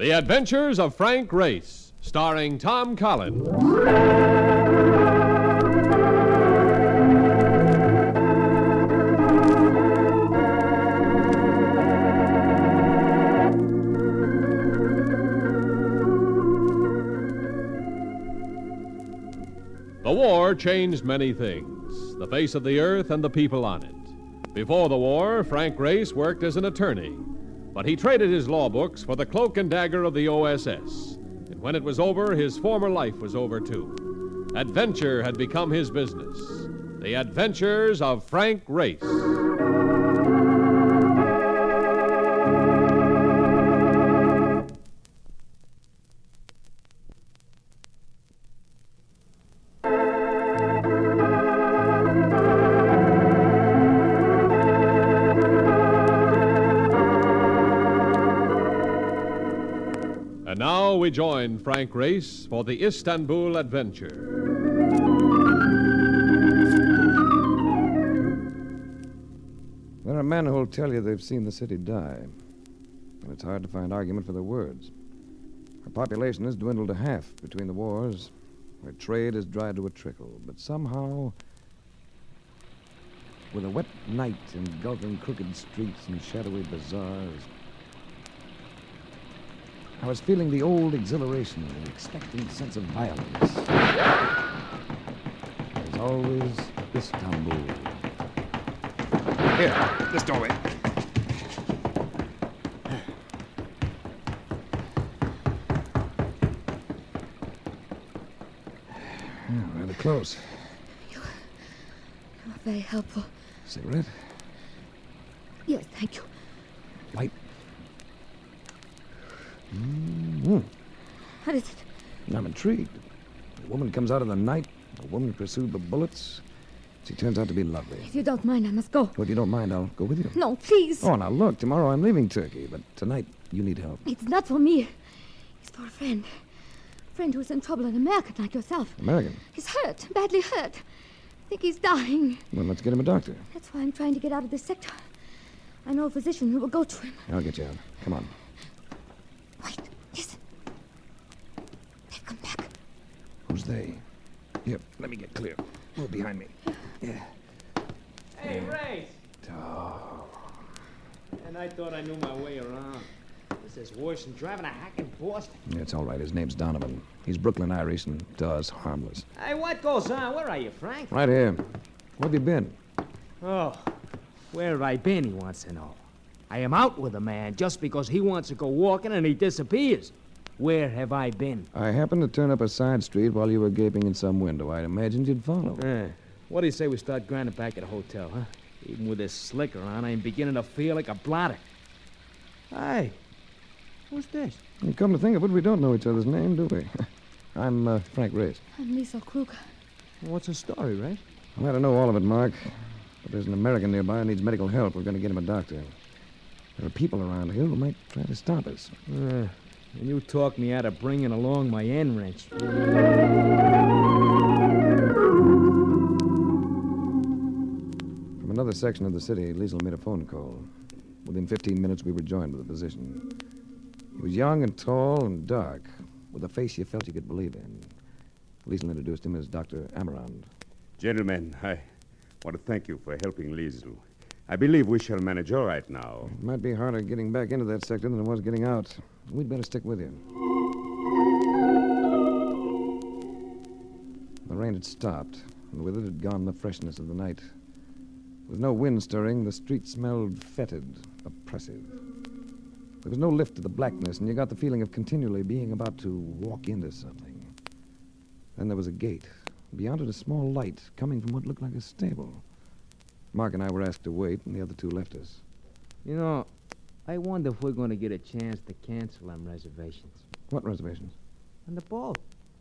The Adventures of Frank Race, starring Tom Collins. The war changed many things, the face of the earth and the people on it. Before the war, Frank Race worked as an attorney, but he traded his law books for the cloak and dagger of the OSS. And when it was over, his former life was over, too. Adventure had become his business. The Adventures of Frank Race. And now we join Frank Race for the Istanbul adventure. There are men who'll tell you they've seen the city die, and it's hard to find argument for their words. Our population has dwindled to half between the wars, where trade has dried to a trickle, but somehow, with a wet night engulfing crooked streets and shadowy bazaars, I was feeling the old exhilaration, the expectant sense of violence. There's always Istanbul. Here, this doorway. Rather close. You are very helpful. Cigarette? Yes, thank you. Light. Mm-hmm. How is it? I'm intrigued. A woman comes out of the night. A woman pursued by bullets. She turns out to be lovely. If you don't mind, I must go. Well, if you don't mind, I'll go with you. No, please. Oh, now look, tomorrow I'm leaving Turkey, but tonight you need help. It's not for me. It's for a friend. A friend who's in trouble, an American like yourself. American? He's hurt, badly hurt. I think he's dying. Well, let's get him a doctor. That's why I'm trying to get out of this sector. I know a physician who will go to him. I'll get you out. Come on. Wait, listen. They've come back. Who's they? Here, let me get clear. Move behind me. Yeah. Hey, Race! Oh. And I thought I knew my way around. This is worse than driving a hack in Boston. Yeah, it's all right. His name's Donovan. He's Brooklyn Irish and does harmless. Hey, what goes on? Where are you, Frank? Right here. Where have you been? Oh, where have I been, he wants to know. I am out with a man just because he wants to go walking and he disappears. Where have I been? I happened to turn up a side street while you were gaping in some window. I imagined you'd follow. What do you say we start grinding back at the hotel, huh? Even with this slicker on, I'm beginning to feel like a blotter. Hey, who's this? And come to think of it, we don't know each other's name, do we? I'm Frank Race. I'm Liesl Kruger. Well, what's the story, Race? I'm glad to know all of it, Mark. But there's an American nearby who needs medical help. We're going to get him a doctor. There are people around here who might try to stop us. And you talked me out of bringing along my end wrench. From another section of the city, Liesl made a phone call. Within 15 minutes, we were joined with a physician. He was young and tall and dark, with a face you felt you could believe in. Liesl introduced him as Dr. Amaranth. Gentlemen, I want to thank you for helping Liesl. I believe we shall manage all right now. It might be harder getting back into that sector than it was getting out. We'd better stick with you. The rain had stopped, and with it had gone the freshness of the night. With no wind stirring, the street smelled fetid, oppressive. There was no lift to the blackness, and you got the feeling of continually being about to walk into something. Then there was a gate. Beyond it, a small light coming from what looked like a stable. Mark and I were asked to wait, and the other two left us. You know, I wonder if we're going to get a chance to cancel them reservations. What reservations? On the boat.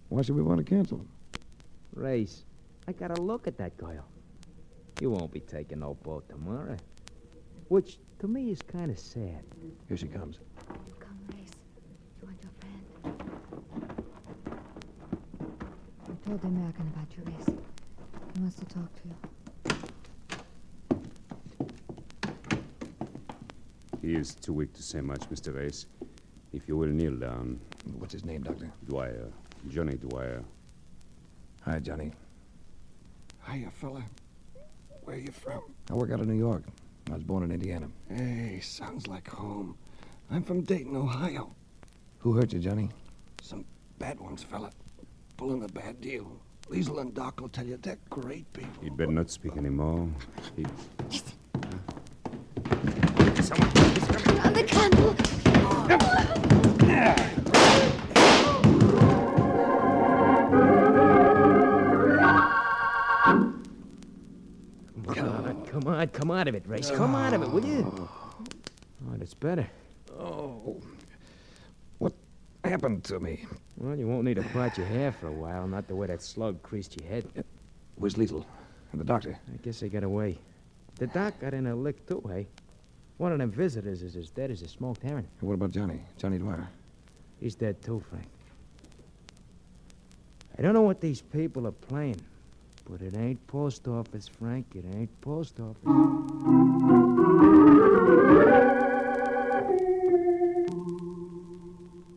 Why should we want to cancel them? Race, I got to look at that girl. You won't be taking no boat tomorrow, which to me is kind of sad. Here she comes. You come, Race. You want your friend? I told the American about you, Race. He wants to talk to you. He is too weak to say much, Mr. Race. If you will kneel down. What's his name, Doctor? Dwyer. Johnny Dwyer. Hi, Johnny. Hiya, fella. Where you from? I work out of New York. I was born in Indiana. Hey, sounds like home. I'm from Dayton, Ohio. Who hurt you, Johnny? Some bad ones, fella. Pulling a bad deal. Liesl and Doc will tell you they're great people. He'd better not speak anymore. Someone is coming. On the candle. Come out of it, Race. Come out of it, will you? Oh, that's better. Oh. What happened to me? Well, you won't need to part your hair for a while, not the way that slug creased your head. Where's Liesl? And the doctor? I guess they got away. The doc got in a lick, too, eh? One of them visitors is as dead as a smoked herring. And what about Johnny? Johnny Dwyer? He's dead, too, Frank. I don't know what these people are playing. But it ain't post office, Frank. It ain't post office.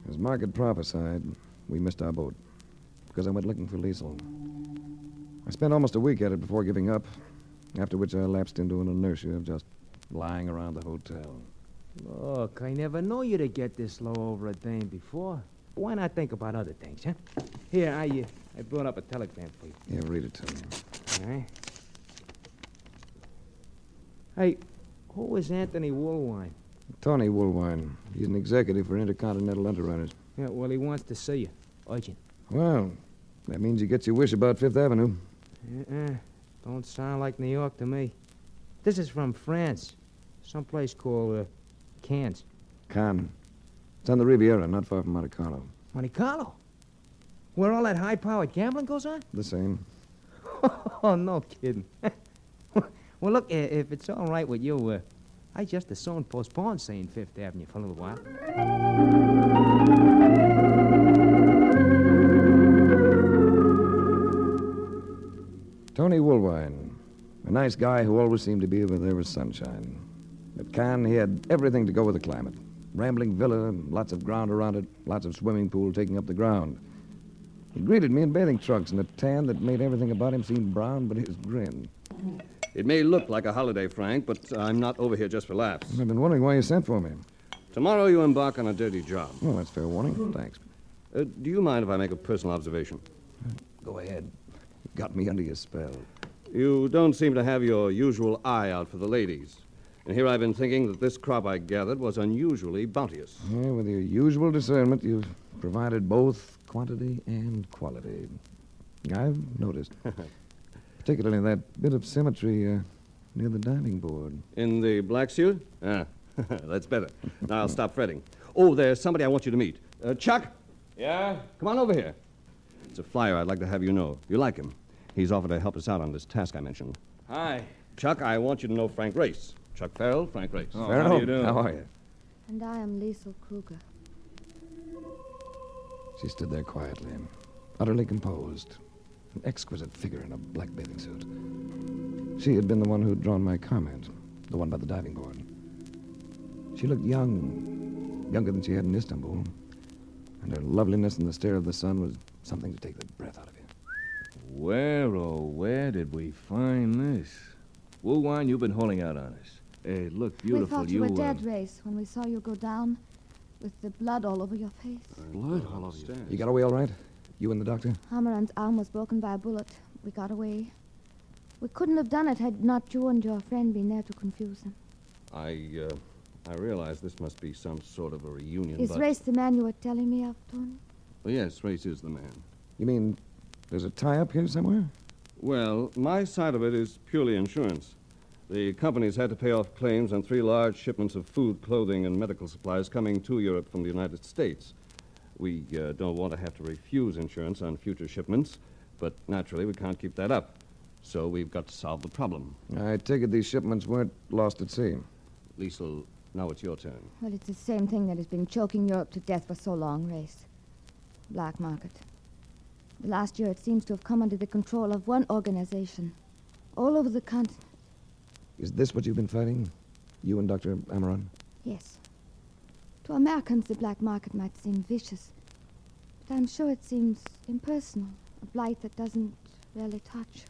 As Mark had prophesied, we missed our boat. Because I went looking for Liesl. I spent almost a week at it before giving up. After which I lapsed into an inertia of just lying around the hotel. Look, I never knew you to get this low over a thing before. Why not think about other things, huh? Here, I brought up a telegram for you. Yeah, read it to me. All right. Hey, who is Anthony Woolwine? Tony Woolwine. He's an executive for Intercontinental Underwriters. Yeah, well, he wants to see you. Urgent. Well, that means you get your wish about Fifth Avenue. Don't sound like New York to me. This is from France. Someplace called, Cannes. Cannes. It's on the Riviera, not far from Monte Carlo. Monte Carlo? Where all that high-powered gambling goes on? The same. Oh, no kidding. Well, look, if it's all right with you, I just as soon postpone saying Fifth Avenue for a little while. Tony Woolwine, a nice guy who always seemed to be where there was sunshine. At Cannes, he had everything to go with the climate. Rambling villa, lots of ground around it, lots of swimming pool taking up the ground. He greeted me in bathing trunks and a tan that made everything about him seem brown but his grin. It may look like a holiday, Frank, but I'm not over here just for laughs. I've been wondering why you sent for me. Tomorrow you embark on a dirty job. Well, that's fair warning. Thanks. Do you mind if I make a personal observation? Go ahead. You've got me under your spell. You don't seem to have your usual eye out for the ladies. And here I've been thinking that this crop I gathered was unusually bounteous. Yeah, with your usual discernment, you've provided both quantity and quality. I've noticed. Particularly that bit of symmetry near the diving board. In the black suit? Ah, that's better. Now I'll stop fretting. Oh, there's somebody I want you to meet. Chuck? Yeah? Come on over here. It's a flyer I'd like to have you know. You like him. He's offered to help us out on this task I mentioned. Hi. Chuck, I want you to know Frank Race. Chuck Farrell, Frank Race. Oh, Farrell, how are you doing? How are you? And I am Liesl Kruger. She stood there quietly, utterly composed, an exquisite figure in a black bathing suit. She had been the one who'd drawn my comment, the one by the diving board. She looked young, younger than she had in Istanbul, and her loveliness in the stare of the sun was something to take the breath out of you. Where, oh, where did we find this? Woolwine, you've been holding out on us. It looked beautiful. We thought you were dead, Race, when we saw you go down with the blood all over your face. Blood all over your face? You got away all right? You and the doctor? Amaranth's arm was broken by a bullet. We got away. We couldn't have done it had not you and your friend been there to confuse him. I realize this must be some sort of a reunion, Is Race the man you were telling me of, Tony? Well, yes, Race is the man. You mean there's a tie-up here somewhere? Well, my side of it is purely insurance. The companies had to pay off claims on 3 large shipments of food, clothing, and medical supplies coming to Europe from the United States. We don't want to have to refuse insurance on future shipments, but naturally we can't keep that up. So we've got to solve the problem. I take it these shipments weren't lost at sea. Liesl, now it's your turn. Well, it's the same thing that has been choking Europe to death for so long, Race. Black market. Last year, it seems to have come under the control of one organization, all over the continent. Is this what you've been fighting, you and Dr. Amaranth? Yes. To Americans, the black market might seem vicious, but I'm sure it seems impersonal, a blight that doesn't really touch you.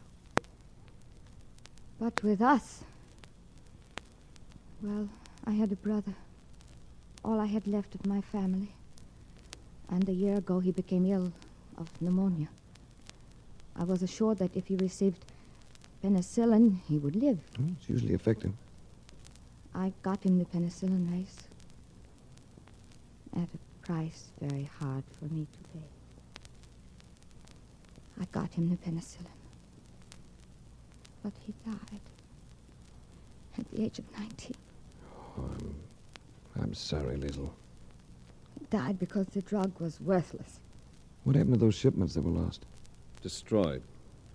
But with us, well, I had a brother, all I had left of my family, and a year ago he became ill of pneumonia. I was assured that if he received penicillin, he would live. It's usually effective. I got him the penicillin, Race. At a price very hard for me to pay. I got him the penicillin. But he died. At the age of 19. Oh, I'm sorry, Liesl. He died because the drug was worthless. What happened to those shipments that were lost? Destroyed.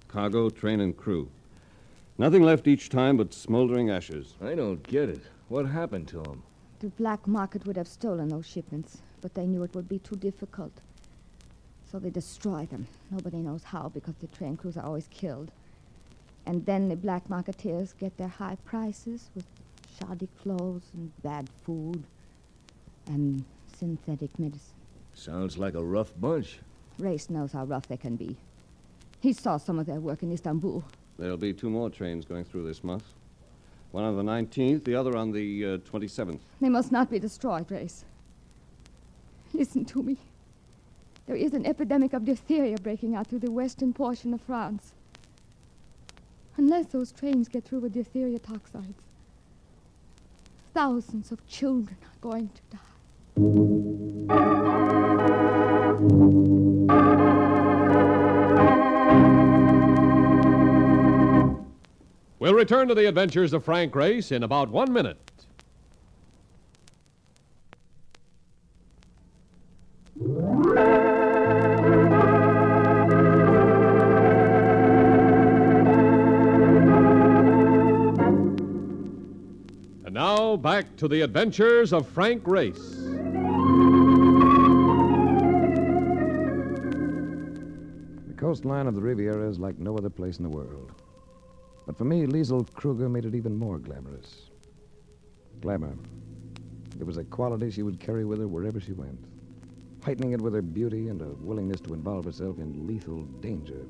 Cargo, train, and crew. Nothing left each time but smoldering ashes. I don't get it. What happened to them? The black market would have stolen those shipments, but they knew it would be too difficult. So they destroyed them. Nobody knows how, because the train crews are always killed. And then the black marketeers get their high prices with shoddy clothes and bad food and synthetic medicine. Sounds like a rough bunch. Race knows how rough they can be. He saw some of their work in Istanbul. There'll be two more trains going through this month. One on the 19th, the other on the 27th. They must not be destroyed, Race. Listen to me. There is an epidemic of diphtheria breaking out through the western portion of France. Unless those trains get through with diphtheria toxides, thousands of children are going to die. We'll return to the adventures of Frank Race in about 1 minute. Now, back to the adventures of Frank Race. The coastline of the Riviera is like no other place in the world. But for me, Liesl Kruger made it even more glamorous. Glamour. It was a quality she would carry with her wherever she went, heightening it with her beauty and a willingness to involve herself in lethal danger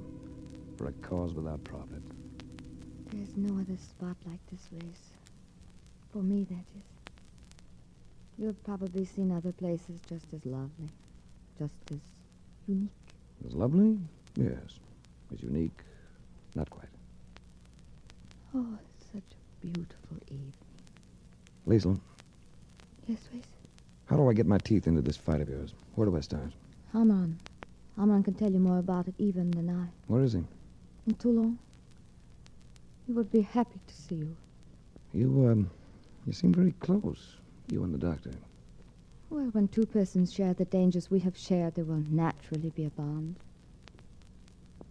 for a cause without profit. There's no other spot like this, Race. For me, that is. You've probably seen other places just as lovely, just as unique. As lovely? Yes. As unique? Not quite. Oh, such a beautiful evening. Liesl. Yes, Race? How do I get my teeth into this fight of yours? Where do I start? Amaron. Amaron can tell you more about it even than I. Where is he? In Toulon. He would be happy to see you. You seem very close, you and the doctor. Well, when two persons share the dangers we have shared, there will naturally be a bond.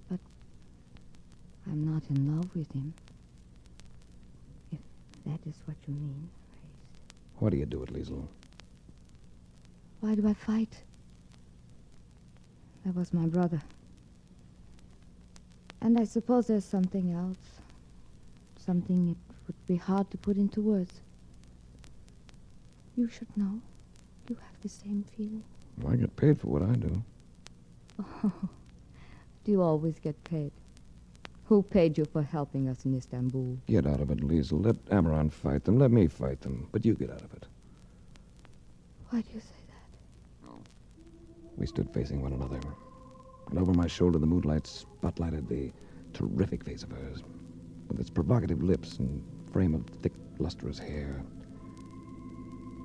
But I'm not in love with him. If that is what you mean, Grace. Why do you do it, Liesl? Why do I fight? That was my brother. And I suppose there's something else. Something it would be hard to put into words. You should know. You have the same feeling. Well, I get paid for what I do. Oh, do you always get paid? Who paid you for helping us in Istanbul? Get out of it, Liesl. Let Amaron fight them. Let me fight them. But you get out of it. Why do you say that? We stood facing one another. And over my shoulder, the moonlight spotlighted the terrific face of hers, with its provocative lips and frame of thick, lustrous hair.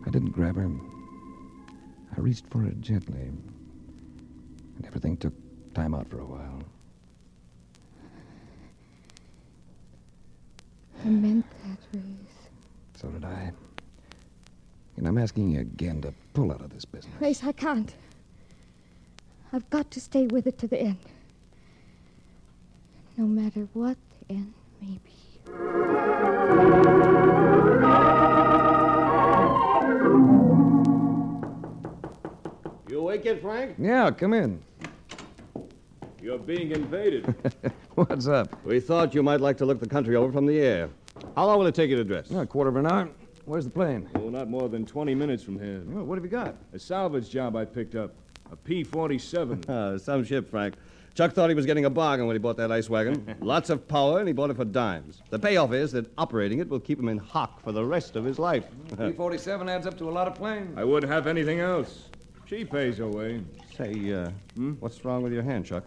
I didn't grab her. I reached for her gently, and everything took time out for a while. I meant that, Race. So did I. And I'm asking you again to pull out of this business. Race, I can't. I've got to stay with it to the end. No matter what the end may be. Wake it, Frank? Yeah, come in. You're being invaded. What's up? We thought you might like to look the country over from the air. How long will it take you to dress? A quarter of an hour. Where's the plane? Oh, not more than 20 minutes from here. Well, what have you got? A salvage job I picked up. A P-47. Some ship, Frank. Chuck thought he was getting a bargain when he bought that ice wagon. Lots of power, and he bought it for dimes. The payoff is that operating it will keep him in hock for the rest of his life. P-47 adds up to a lot of planes. I wouldn't have anything else. She pays her way. Say, what's wrong with your hand, Chuck?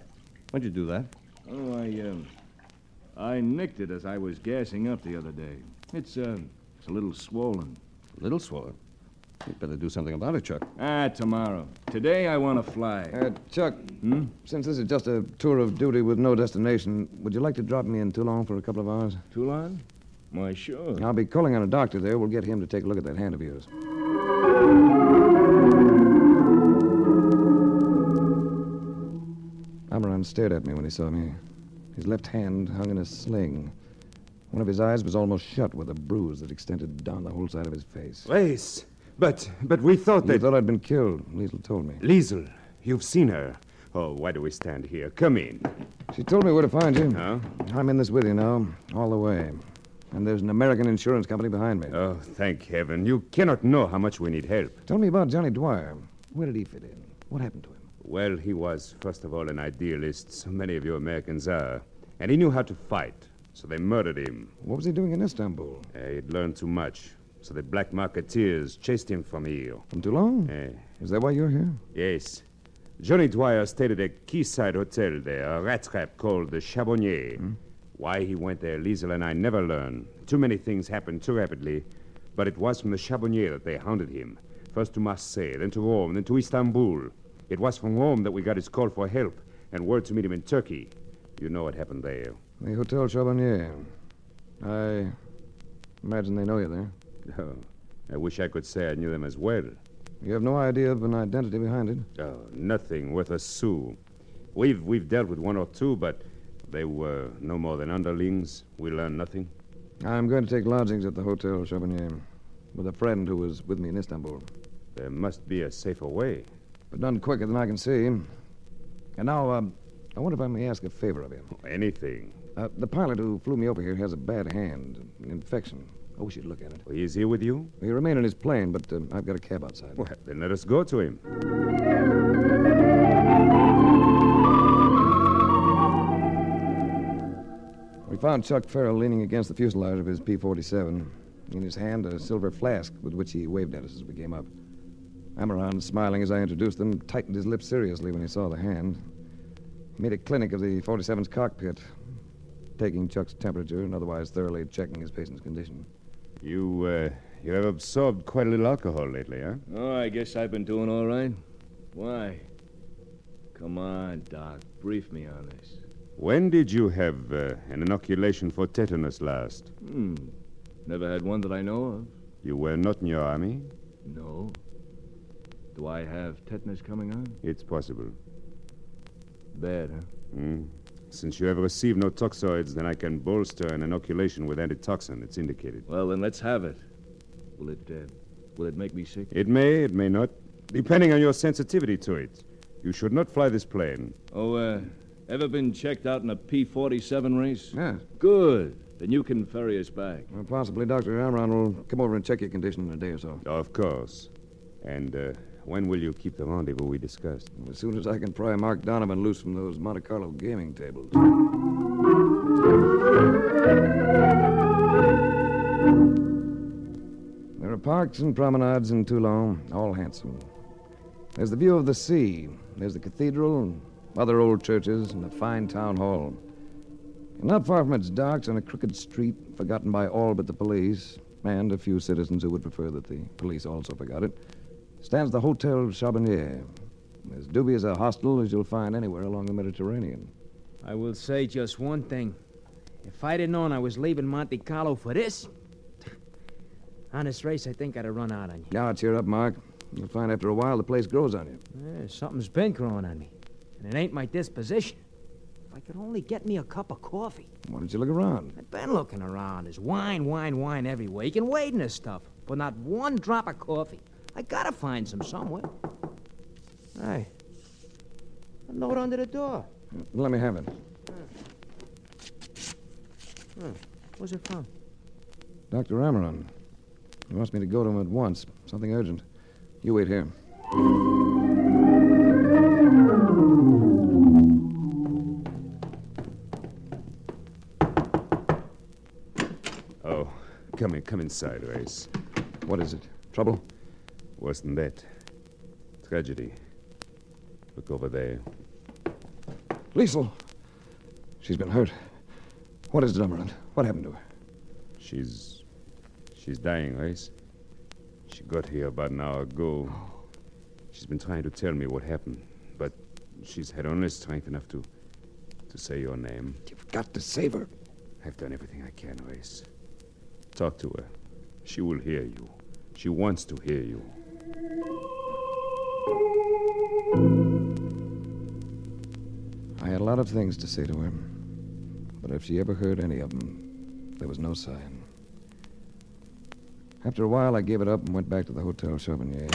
Why'd you do that? Oh, I nicked it as I was gassing up the other day. It's a little swollen. A little swollen? You'd better do something about it, Chuck. Ah, tomorrow. Today I want to fly. Chuck, since this is just a tour of duty with no destination, would you like to drop me in Toulon for a couple of hours? Toulon? Why, sure. I'll be calling on a doctor there. We'll get him to take a look at that hand of yours. Amaran stared at me when he saw me. His left hand hung in a sling. One of his eyes was almost shut with a bruise that extended down the whole side of his face. Race! But we thought that... You thought I'd been killed, Liesl told me. Liesl, you've seen her. Oh, why do we stand here? Come in. She told me where to find you. Huh? I'm in this with you now, all the way. And there's an American insurance company behind me. Oh, thank heaven. You cannot know how much we need help. Tell me about Johnny Dwyer. Where did he fit in? What happened to him? Well, he was, first of all, an idealist. So many of you Americans are. And he knew how to fight, so they murdered him. What was he doing in Istanbul? He'd learned too much. So the black marketeers chased him from here. From Toulon? Is that why you're here? Yes. Johnny Dwyer stayed at a quayside hotel there, a rat trap called the Chabonnier. Why he went there, Liesl and I never learned. Too many things happened too rapidly. But it was from the Chabonnier that they hounded him. First to Marseille, then to Rome, then to Istanbul. It was from Rome that we got his call for help and word to meet him in Turkey. You know what happened there. The Hotel Chabonnier. I imagine they know you there. Oh, I wish I could say I knew them as well. You have no idea of an identity behind it? Oh, nothing worth a sou. We've dealt with one or two, but they were no more than underlings. We learned nothing. I'm going to take lodgings at the Hotel Chabonnier with a friend who was with me in Istanbul. There must be a safer way. But none quicker than I can see. And now, I wonder if I may ask a favor of you. Oh, anything. The pilot who flew me over here has a bad hand, an infection. I wish you'd look at it. Well, he's here with you? He remained in his plane, but I've got a cab outside. Well, then let us go to him. We found Chuck Farrell leaning against the fuselage of his P-47. In his hand, a silver flask with which he waved at us as we came up. Amaran, smiling as I introduced them, tightened his lips seriously when he saw the hand. He made a clinic of the 47's cockpit, taking Chuck's temperature and otherwise thoroughly checking his patient's condition. You have absorbed quite a little alcohol lately, huh? Oh, I guess I've been doing all right. Why? Come on, Doc. Brief me on this. When did you have an inoculation for tetanus last? Never had one that I know of. You were not in your army? No. Do I have tetanus coming on? It's possible. Bad, huh? Since you have received no toxoids, then I can bolster an inoculation with antitoxin. It's indicated. Well, then let's have it. Will it make me sick? It may not. Depending on your sensitivity to it. You should not fly this plane. Oh, ever been checked out in a P-47 race? Yes. Good. Then you can ferry us back. Well, possibly Dr. Amaranth will come over and check your condition in a day or so. Of course. And, when will you keep the rendezvous we discussed? As soon as I can pry Mark Donovan loose from those Monte Carlo gaming tables. There are parks and promenades in Toulon, all handsome. There's the view of the sea. There's the cathedral and other old churches and a fine town hall. And not far from its docks on a crooked street, forgotten by all but the police, and a few citizens who would prefer that the police also forgot it, stands the Hotel Chabonnier, as dooby as a hostel as you'll find anywhere along the Mediterranean. I will say just one thing. If I'd have known I was leaving Monte Carlo for this... Honest, Race, I think I'd have run out on you. Now, cheer up, Mark. You'll find after a while the place grows on you. Yeah, something's been growing on me, and it ain't my disposition. If I could only get me a cup of coffee. Why don't you look around? I've been looking around. There's wine everywhere. You can wade in this stuff, but not one drop of coffee. I gotta find some somewhere. Hey. A note under the door. Let me have it. Where's it from? Dr. Amaranth. He wants me to go to him at once. Something urgent. You wait here. Oh, come here. Come inside, Race. What is it? Trouble? Worse than that. Tragedy. Look over there. Liesl! She's been hurt. What is it, Amaranth? What happened to her? She's dying, Race. She got here about an hour ago. She's been trying to tell me what happened, but she's had only strength enough to say your name. You've got to save her. I've done everything I can, Race. Talk to her. She will hear you. She wants to hear you. I had a lot of things to say to her, but if she ever heard any of them, there was no sign. After a while, I gave it up and went back to the Hotel Chabonnier.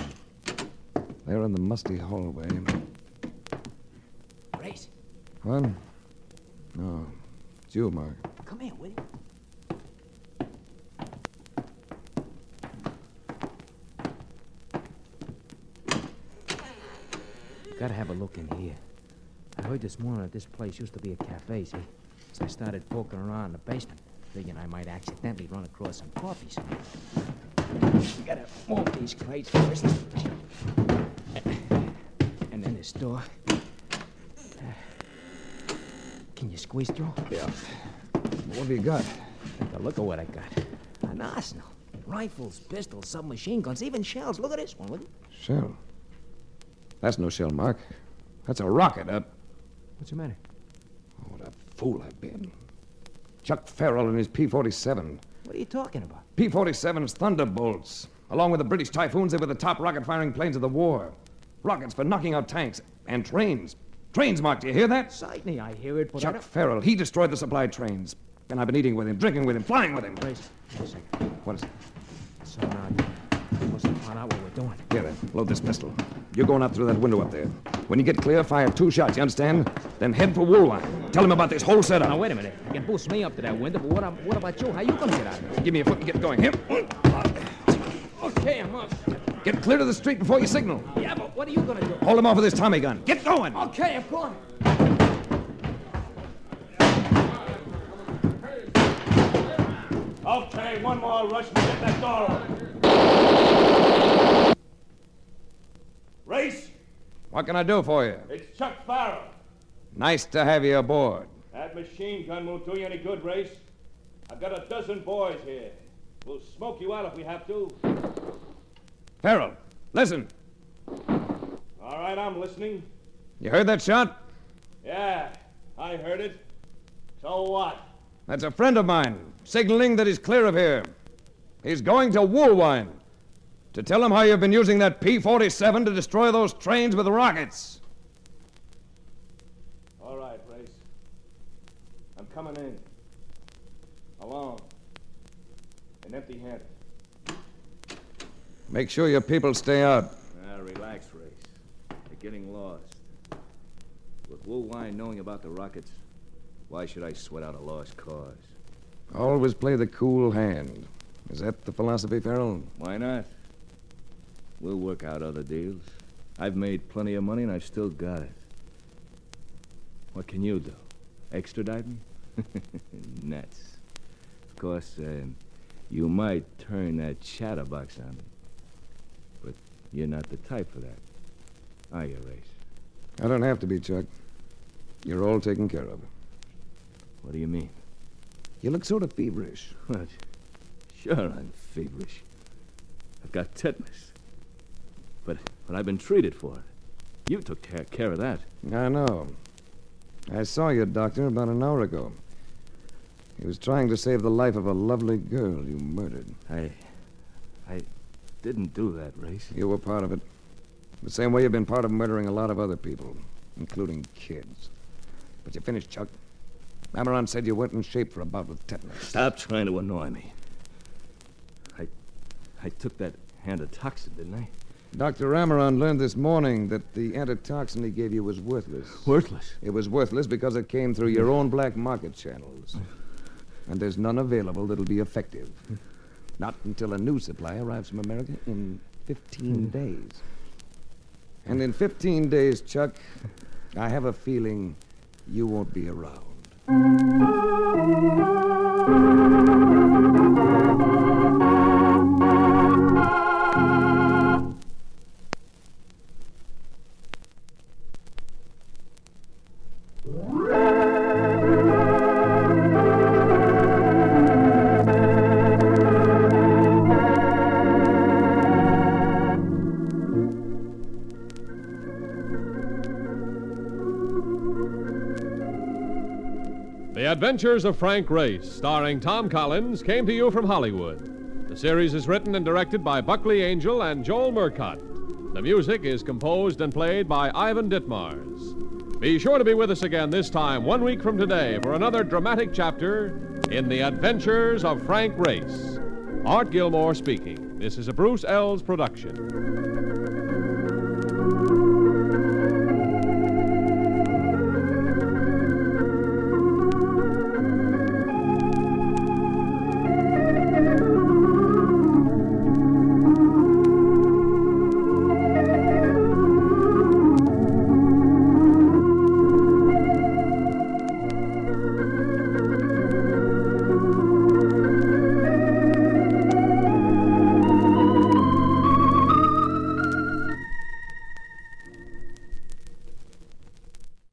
There in the musty hallway. Race. What? No. It's you, Mark. Come here, will you? Gotta have a look in here. I heard this morning that this place used to be a cafe, see? So I started poking around in the basement, thinking I might accidentally run across some coffees. You gotta move these crates first. And then this door. Can you squeeze through? Yeah. What have you got? Take a look at what I got. An arsenal. Rifles, pistols, submachine guns, even shells. Look at this one, will you? Shell? That's no shell, Mark. That's a rocket. What's the matter? Oh, what a fool I've been. Chuck Farrell and his P-47. What are you talking about? P-47's Thunderbolts. Along with the British Typhoons, they were the top rocket-firing planes of the war. Rockets for knocking out tanks and trains. Trains, Mark, do you hear that? Certainly, I hear it, but Chuck Farrell, he destroyed the supply trains. And I've been eating with him, drinking with him, flying with him. Wait a second. What is it? So now you must have found out what we're doing. Here, then. Load this pistol. You're going out through that window up there. When you get clear, fire 2 shots, you understand? Then head for Woolwine. Tell him about this whole setup. Now, wait a minute. You can boost me up to that window, but what about you? How you gonna get out of here? Give me a foot and get going. Here. Okay, I'm up. Get clear to the street before you signal. Yeah, but what are you gonna do? Hold him off with this Tommy gun. Get going! Okay, I'm going. Okay, one more rush and get that door open. Race! What can I do for you? It's Chuck Farrell. Nice to have you aboard. That machine gun won't do you any good, Race. I've got 12 boys here. We'll smoke you out if we have to. Farrell, listen. All right, I'm listening. You heard that shot? Yeah, I heard it. So what? That's a friend of mine, signaling that he's clear of here. He's going to Woolwine. To tell him how you've been using that P-47 to destroy those trains with rockets. All right, Race. I'm coming in. Alone. And empty-handed. Make sure your people stay out. Now, relax, Race. They're getting lost. With Woolwine knowing about the rockets, why should I sweat out a lost cause? Always play the cool hand. Is that the philosophy, Farrell? Why not? We'll work out other deals. I've made plenty of money, and I've still got it. What can you do? Extradite me? Nuts. Of course, you might turn that chatterbox on me. But you're not the type for that. Are you, Race? I don't have to be, Chuck. You're all taken care of. What do you mean? You look sort of feverish. What? Sure, I'm feverish. I've got tetanus. But I've been treated for it. You took care of that. I know. I saw your doctor about an hour ago. He was trying to save the life of a lovely girl you murdered. I didn't do that, Race. You were part of it. The same way you've been part of murdering a lot of other people, including kids. But you finished, Chuck. Amaron said you weren't in shape for a bout with tetanus. Stop trying to annoy me. I took that antitoxin, didn't I? Dr. Amaron learned this morning that the antitoxin he gave you was worthless. Worthless? It was worthless because it came through your own black market channels. And there's none available that'll be effective. Not until a new supply arrives from America in 15 days. And in 15 days, Chuck, I have a feeling you won't be around. Adventures of Frank Race, starring Tom Collins, came to you from Hollywood. The series is written and directed by Buckley Angel and Joel Murcott. The music is composed and played by Ivan Ditmars. Be sure to be with us again this time, 1 week from today, for another dramatic chapter in The Adventures of Frank Race. Art Gilmore speaking. This is a Bruce Ells production.